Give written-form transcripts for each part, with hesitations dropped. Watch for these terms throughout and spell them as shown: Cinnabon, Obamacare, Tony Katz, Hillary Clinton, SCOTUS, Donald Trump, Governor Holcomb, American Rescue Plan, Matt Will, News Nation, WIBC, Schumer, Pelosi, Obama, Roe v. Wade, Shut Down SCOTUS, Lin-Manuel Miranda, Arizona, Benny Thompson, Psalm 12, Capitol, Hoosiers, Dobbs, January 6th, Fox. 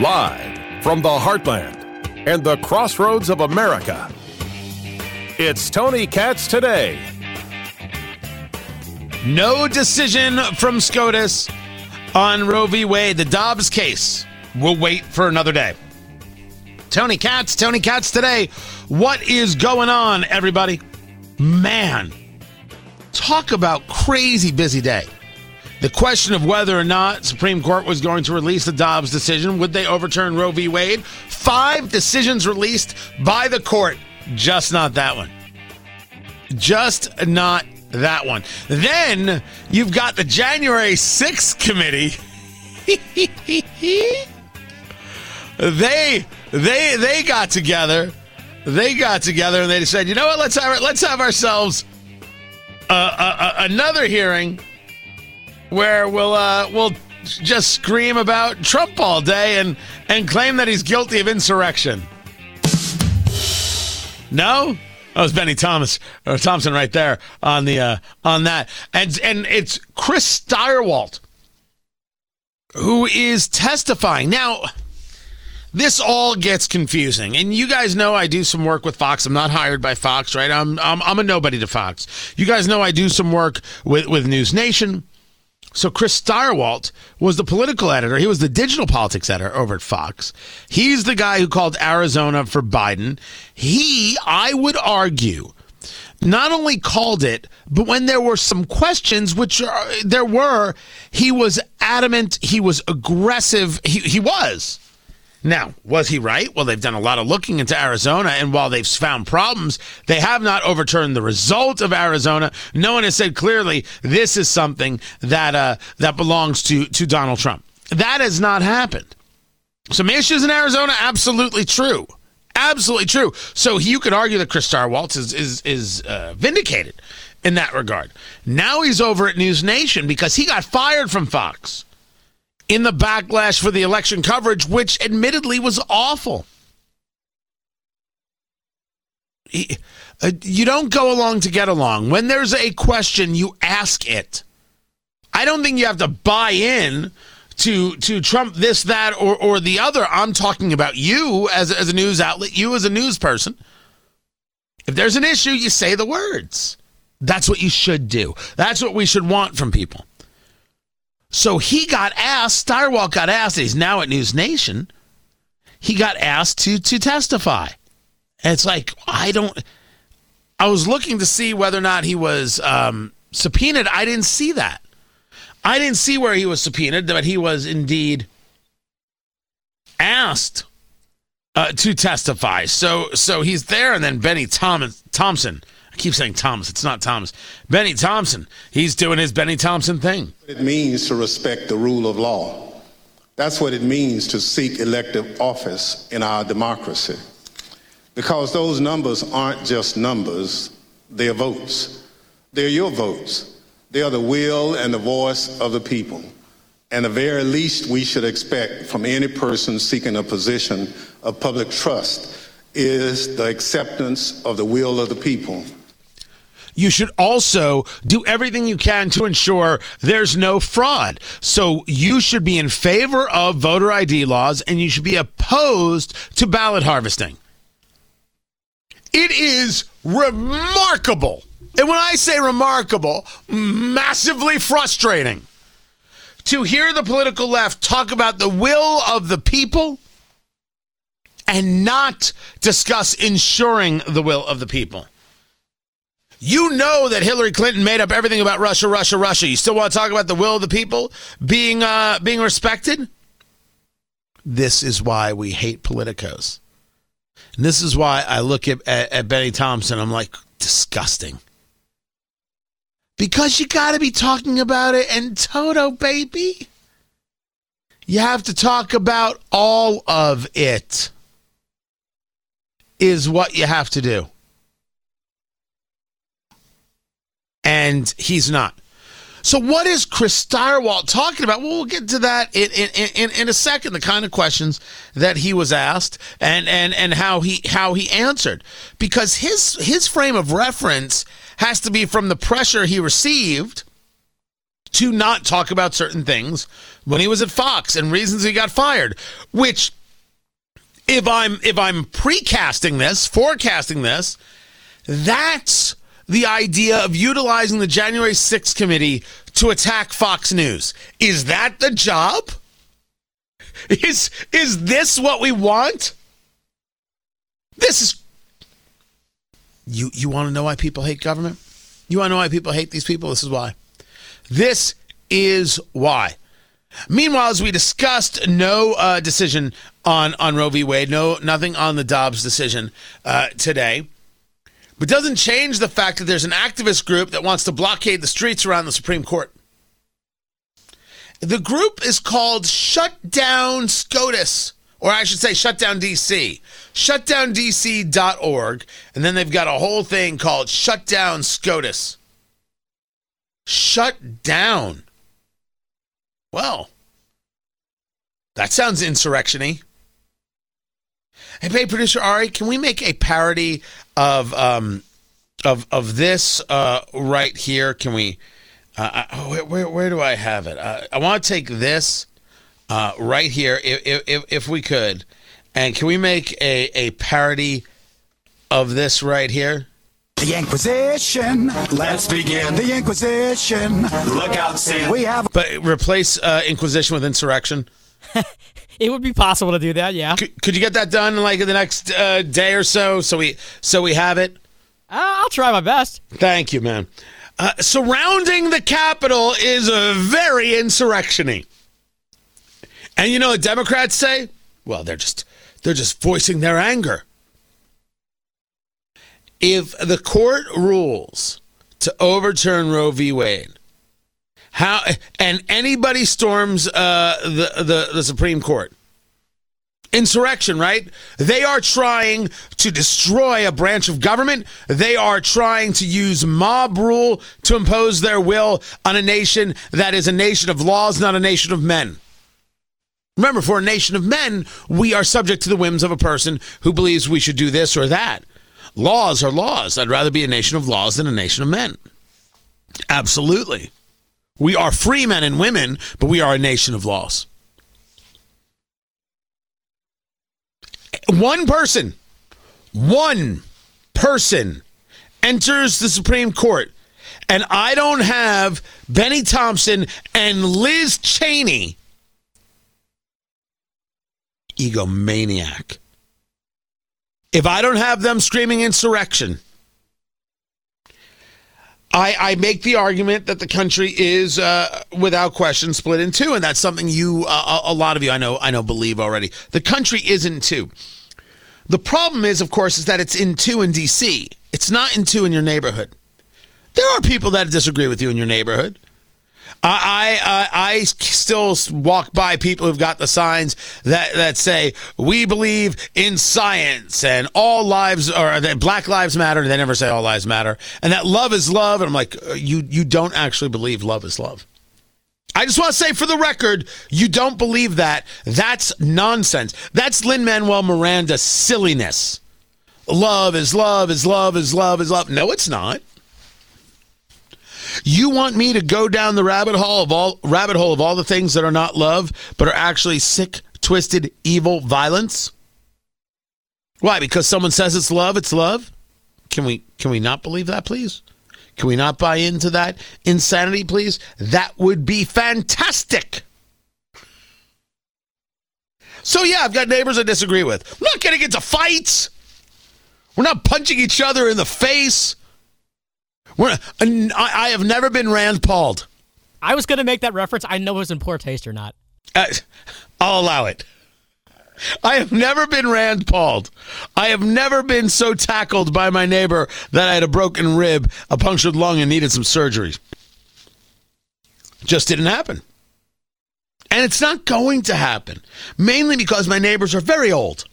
Live from the heartland and the crossroads of America, it's Tony Katz Today. No decision from SCOTUS on Roe v. Wade. The Dobbs case will wait for another day. Tony Katz Today. What is going on, everybody? Man, talk about crazy busy day. The question of whether or not the Supreme Court was going to release the Dobbs decision, would they overturn Roe v. Wade? 5 decisions released by the court. Just not that one. Just not that one. Then you've got the January 6th committee. They got together. They got together and they said, you know what? Let's have ourselves another hearing where we'll just scream about Trump all day and claim that he's guilty of insurrection. No, that was Benny Thompson right there on the on that, and it's Chris Stirewalt who is testifying now. This all gets confusing, and you guys know I do some work with Fox. I'm not hired by Fox, right? I'm a nobody to Fox. You guys know I do some work with News Nation. So Chris Stirewalt was the political editor. He was the digital politics editor over at Fox. He's the guy who called Arizona for Biden. He, I would argue, not only called it, but when there were some questions, which there were, he was adamant, he was aggressive, he was. Now, was he right? Well, they've done a lot of looking into Arizona, and while they've found problems, they have not overturned the result of Arizona. No one has said clearly this is something that belongs to Donald Trump. That has not happened. Some issues in Arizona, absolutely true. Absolutely true. So you could argue that Chris Stirewalt is vindicated in that regard. Now he's over at News Nation because he got fired from Fox in the backlash for the election coverage, which admittedly was awful. You don't go along to get along. When there's a question, you ask it. I don't think you have to buy in to Trump this, that, or the other. I'm talking about you as a news outlet, you as a news person. If there's an issue, you say the words. That's what you should do. That's what we should want from people. So he got asked, Stirewalt got asked, and he's now at News Nation, he got asked to testify. And it's like, I was looking to see whether or not he was subpoenaed. I didn't see that. I didn't see where he was subpoenaed, but he was indeed asked to testify. So he's there, and then Benny Thompson, I keep saying Thomas, it's not Thomas. Benny Thompson, he's doing his Benny Thompson thing. It means to respect the rule of law. That's what it means to seek elective office in our democracy. Because those numbers aren't just numbers, they're votes. They're your votes. They are the will and the voice of the people. And the very least we should expect from any person seeking a position of public trust is the acceptance of the will of the people. You should also do everything you can to ensure there's no fraud. So you should be in favor of voter ID laws, and you should be opposed to ballot harvesting. It is remarkable. And when I say remarkable, massively frustrating to hear the political left talk about the will of the people and not discuss ensuring the will of the people. You know that Hillary Clinton made up everything about Russia. You still want to talk about the will of the people being respected? This is why we hate politicos. And this is why I look at Benny Thompson, I'm like, disgusting. Because you got to be talking about it and Toto, baby. You have to talk about all of it is what you have to do. And he's not. So what is Chris Stirewalt talking about? Well, we'll get to that in a second. The kind of questions that he was asked and how he answered, because his frame of reference has to be from the pressure he received to not talk about certain things when he was at Fox and reasons he got fired, which if I'm forecasting this, that's the idea of utilizing the January 6th committee to attack Fox News. Is that the job? Is this what we want? This is... You want to know why people hate government? You want to know why people hate these people? This is why. This is why. Meanwhile, as we discussed, no decision on Roe v. Wade, nothing on the Dobbs decision today. But doesn't change the fact that there's an activist group that wants to blockade the streets around the Supreme Court. The group is called Shut Down SCOTUS, or I should say Shut Down DC. ShutDownDC.org, and then they've got a whole thing called Shut Down SCOTUS. Shut down. Well, that sounds insurrection-y. Hey, producer Ari, can we make a parody of this right here? Can we? Where do I have it? I want to take this right here, if we could, and can we make a parody of this right here? The Inquisition. Let's begin the Inquisition. Look out, see we have. But replace Inquisition with insurrection. It would be possible to do that, yeah. Could you get that done like in the next day or so? So we have it. I'll try my best. Thank you, man. Surrounding the Capitol is a very insurrection-y. And you know what Democrats say? Well, they're just voicing their anger. If the court rules to overturn Roe v. Wade, how and anybody storms the Supreme Court. Insurrection, right? They are trying to destroy a branch of government. They are trying to use mob rule to impose their will on a nation that is a nation of laws, not a nation of men. Remember, for a nation of men, we are subject to the whims of a person who believes we should do this or that. Laws are laws. I'd rather be a nation of laws than a nation of men. Absolutely. We are free men and women, but we are a nation of laws. One person enters the Supreme Court, and I don't have Benny Thompson and Liz Cheney, egomaniac. If I don't have them screaming insurrection, I make the argument that the country is, without question, split in two, and that's something you, a lot of you, I know, believe already. The country is in two. The problem is, of course, is that it's in two in D.C. It's not in two in your neighborhood. There are people that disagree with you in your neighborhood. I still walk by people who've got the signs that say, we believe in science and all lives are that Black Lives Matter. And they never say all lives matter. And that love is love. And I'm like, you don't actually believe love is love. I just want to say for the record, you don't believe that. That's nonsense. That's Lin-Manuel Miranda silliness. Love is love is love is love is love. No, it's not. You want me to go down the rabbit hole of all the things that are not love, but are actually sick, twisted, evil, violence? Why? Because someone says it's love, it's love? Can we not believe that, please? Can we not buy into that insanity, please? That would be fantastic. So yeah, I've got neighbors I disagree with. I'm not getting into fights. We're not punching each other in the face. I have never been Rand Paul'd. I was going to make that reference. I know it was in poor taste or not. I'll allow it. I have never been Rand Paul'd. I have never been so tackled by my neighbor that I had a broken rib, a punctured lung, and needed some surgery. Just didn't happen. And it's not going to happen, mainly because my neighbors are very old.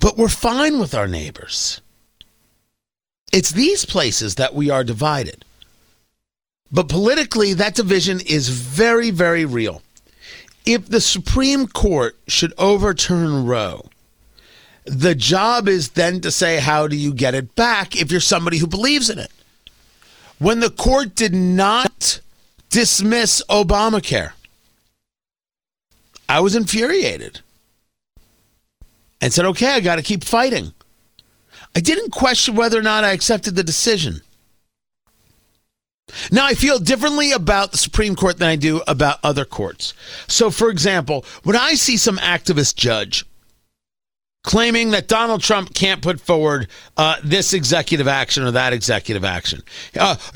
But we're fine with our neighbors. It's these places that we are divided. But politically, that division is very, very real. If the Supreme Court should overturn Roe, the job is then to say, how do you get it back if you're somebody who believes in it? when the court did not dismiss Obamacare. I was infuriated and said, okay, I got to keep fighting. I didn't question whether or not I accepted the decision. Now, I feel differently about the Supreme Court than I do about other courts. So, for example, when I see some activist judge claiming that Donald Trump can't put forward this executive action or that executive action,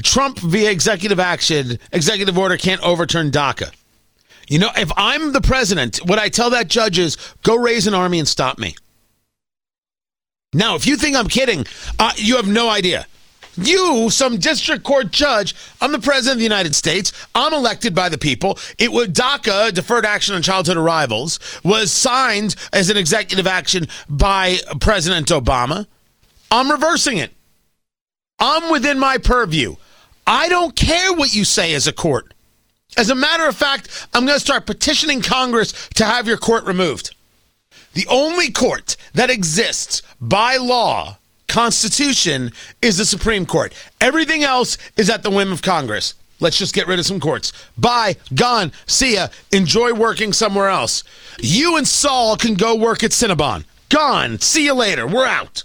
Trump via executive action, executive order can't overturn DACA. You know, if I'm the president, what I tell that judge is, go raise an army and stop me. Now, if you think I'm kidding, you have no idea. You, some district court judge, I'm the president of the United States. I'm elected by the people. It was DACA, Deferred Action on Childhood Arrivals, was signed as an executive action by President Obama. I'm reversing it. I'm within my purview. I don't care what you say as a court. As a matter of fact, I'm going to start petitioning Congress to have your court removed. The only court that exists by law, Constitution, is the Supreme Court. Everything else is at the whim of Congress. Let's just get rid of some courts. Bye, gone, see ya, enjoy working somewhere else. You and Saul can go work at Cinnabon. Gone, see you later, we're out.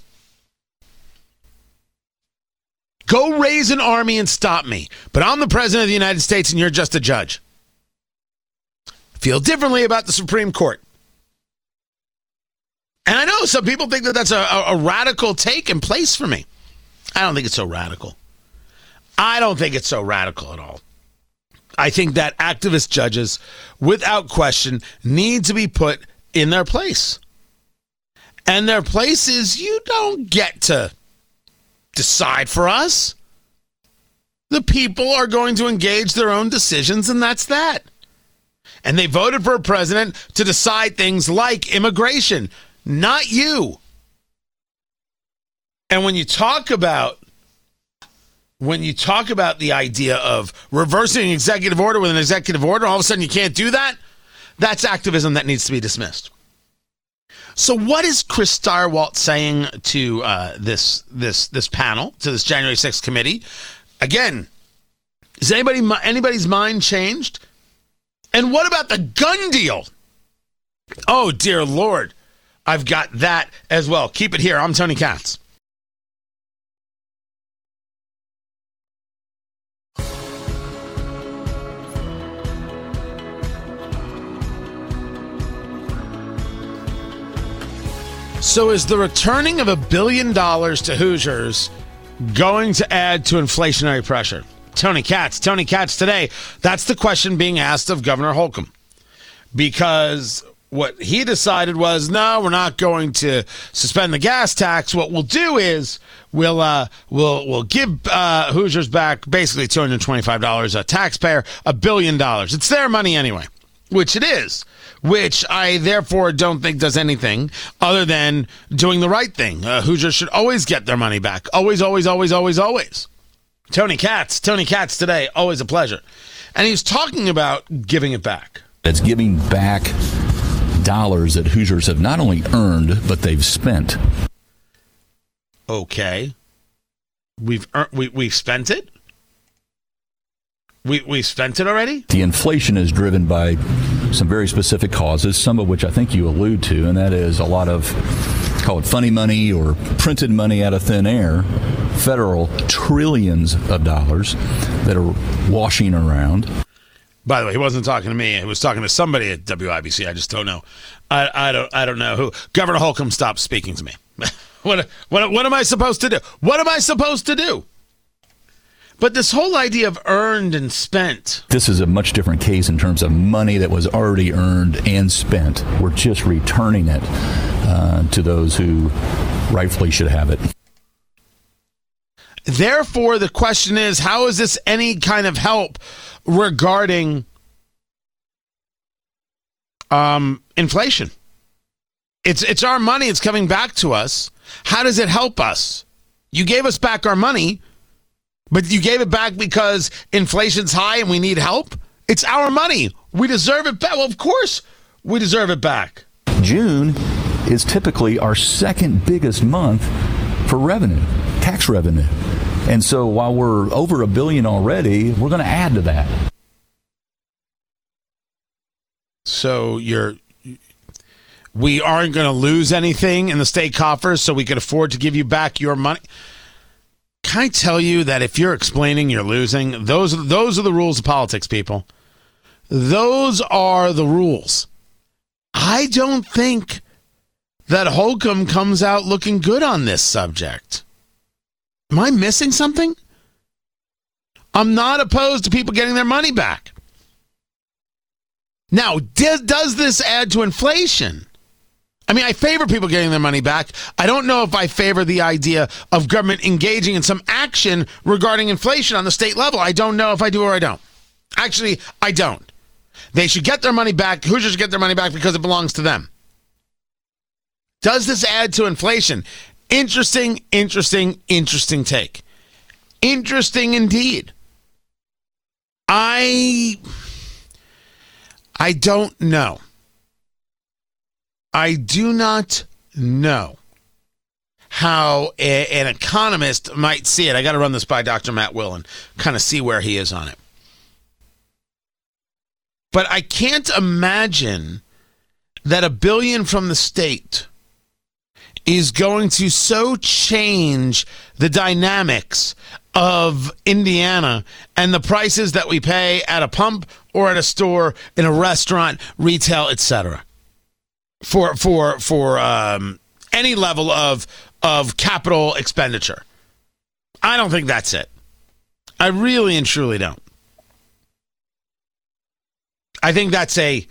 Go raise an army and stop me. But I'm the president of the United States and you're just a judge. Feel differently about the Supreme Court. And I know some people think that that's a radical take and place for me. I don't think it's so radical. I don't think it's so radical at all. I think that activist judges, without question, need to be put in their place. And their place is you don't get to decide for us. The people are going to engage their own decisions, and that's that. And they voted for a president to decide things like immigration. Not you. And when you talk about the idea of reversing an executive order with an executive order, all of a sudden you can't do that, that's activism that needs to be dismissed. So what is Chris Stirewalt saying to this panel, to this January 6th committee? Again, is anybody's mind changed? And what about the gun deal? Oh, dear Lord. I've got that as well. Keep it here. I'm Tony Katz. So is the returning of $1 billion to Hoosiers going to add to inflationary pressure? Tony Katz today. That's the question being asked of Governor Holcomb. Because what he decided was, no, we're not going to suspend the gas tax. What we'll do is we'll give Hoosiers back basically $225 a taxpayer, $1 billion. It's their money anyway, which it is, which I therefore don't think does anything other than doing the right thing. Hoosiers should always get their money back. Always, always, always, always, always. Tony Katz today. Always a pleasure. And he was talking about giving it back. It's giving back dollars that Hoosiers have not only earned, but they've spent. Okay. We've spent it? We've spent it already? The inflation is driven by some very specific causes, some of which I think you allude to, and that is a lot of, call it funny money or printed money out of thin air, federal trillions of dollars that are washing around. By the way, he wasn't talking to me. He was talking to somebody at WIBC. I just don't know. I don't know who. Governor Holcomb stopped speaking to me. What am I supposed to do? What am I supposed to do? But this whole idea of earned and spent. This is a much different case in terms of money that was already earned and spent. We're just returning it to those who rightfully should have it. Therefore, the question is, how is this any kind of help regarding inflation? It's our money. It's coming back to us. How does it help us? You gave us back our money, but you gave it back because inflation's high and we need help? It's our money. We deserve it back. Well, of course we deserve it back. June is typically our second biggest month for revenue, tax revenue. And so while we're over a billion already, we're going to add to that. So we aren't going to lose anything in the state coffers, so we could afford to give you back your money. Can I tell you that if you're explaining you're losing, those are the rules of politics, people. Those are the rules. I don't think that Holcomb comes out looking good on this subject. Am I missing something? I'm not opposed to people getting their money back. Now, does this add to inflation? I mean, I favor people getting their money back. I don't know if I favor the idea of government engaging in some action regarding inflation on the state level. I don't know if I do or I don't. Actually, I don't. They should get their money back. Hoosiers should get their money back because it belongs to them. Does this add to inflation? Interesting take. Interesting indeed. I don't know. I do not know how an economist might see it. I got to run this by Dr. Matt Will and kind of see where he is on it. But I can't imagine that $1 billion from the state is going to so change the dynamics of Indiana and the prices that we pay at a pump or at a store, in a restaurant, retail, etc. For any level of capital expenditure. I don't think that's it. I really and truly don't. I think that's a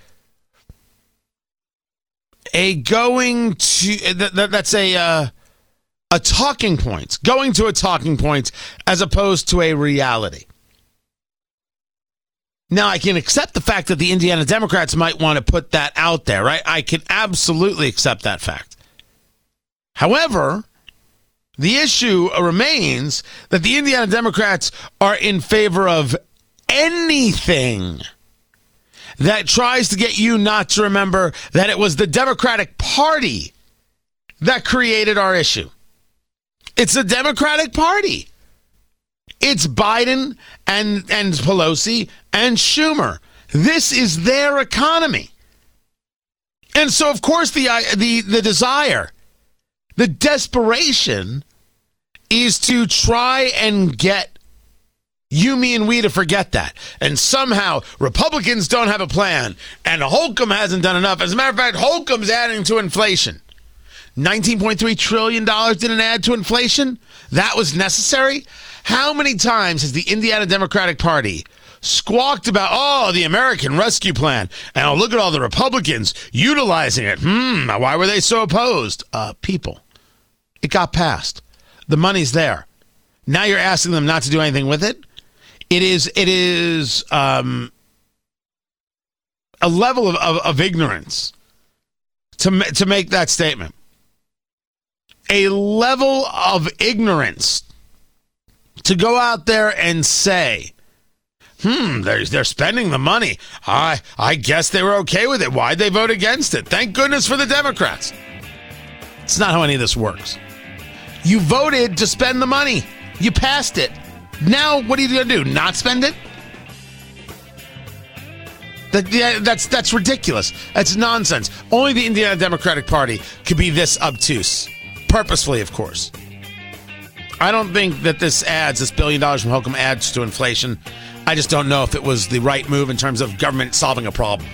talking point, going to a talking point as opposed to a reality. Now, I can accept the fact that the Indiana Democrats might want to put that out there, right? I can absolutely accept that fact. However, the issue remains that the Indiana Democrats are in favor of anything that tries to get you not to remember that it was the Democratic Party that created our issue. It's the Democratic Party. It's Biden and Pelosi and Schumer. This is their economy. And so, of course, the desire, the desperation is to try and get you, me, and we to forget that. And somehow, Republicans don't have a plan, and Holcomb hasn't done enough. As a matter of fact, Holcomb's adding to inflation. $19.3 trillion didn't add to inflation. That was necessary. How many times has the Indiana Democratic Party squawked about, the American Rescue Plan, and look at all the Republicans utilizing it. Why were they so opposed? People. It got passed. The money's there. Now you're asking them not to do anything with it? It is a level of ignorance to make that statement. A level of ignorance to go out there and say, they're spending the money. I guess they were okay with it. Why'd they vote against it? Thank goodness for the Democrats. It's not how any of this works. You voted to spend the money. You passed it. Now, what are you going to do? Not spend it? That's ridiculous. That's nonsense. Only the Indiana Democratic Party could be this obtuse. Purposefully, of course. I don't think that this $1 billion from Holcomb adds to inflation. I just don't know if it was the right move in terms of government solving a problem.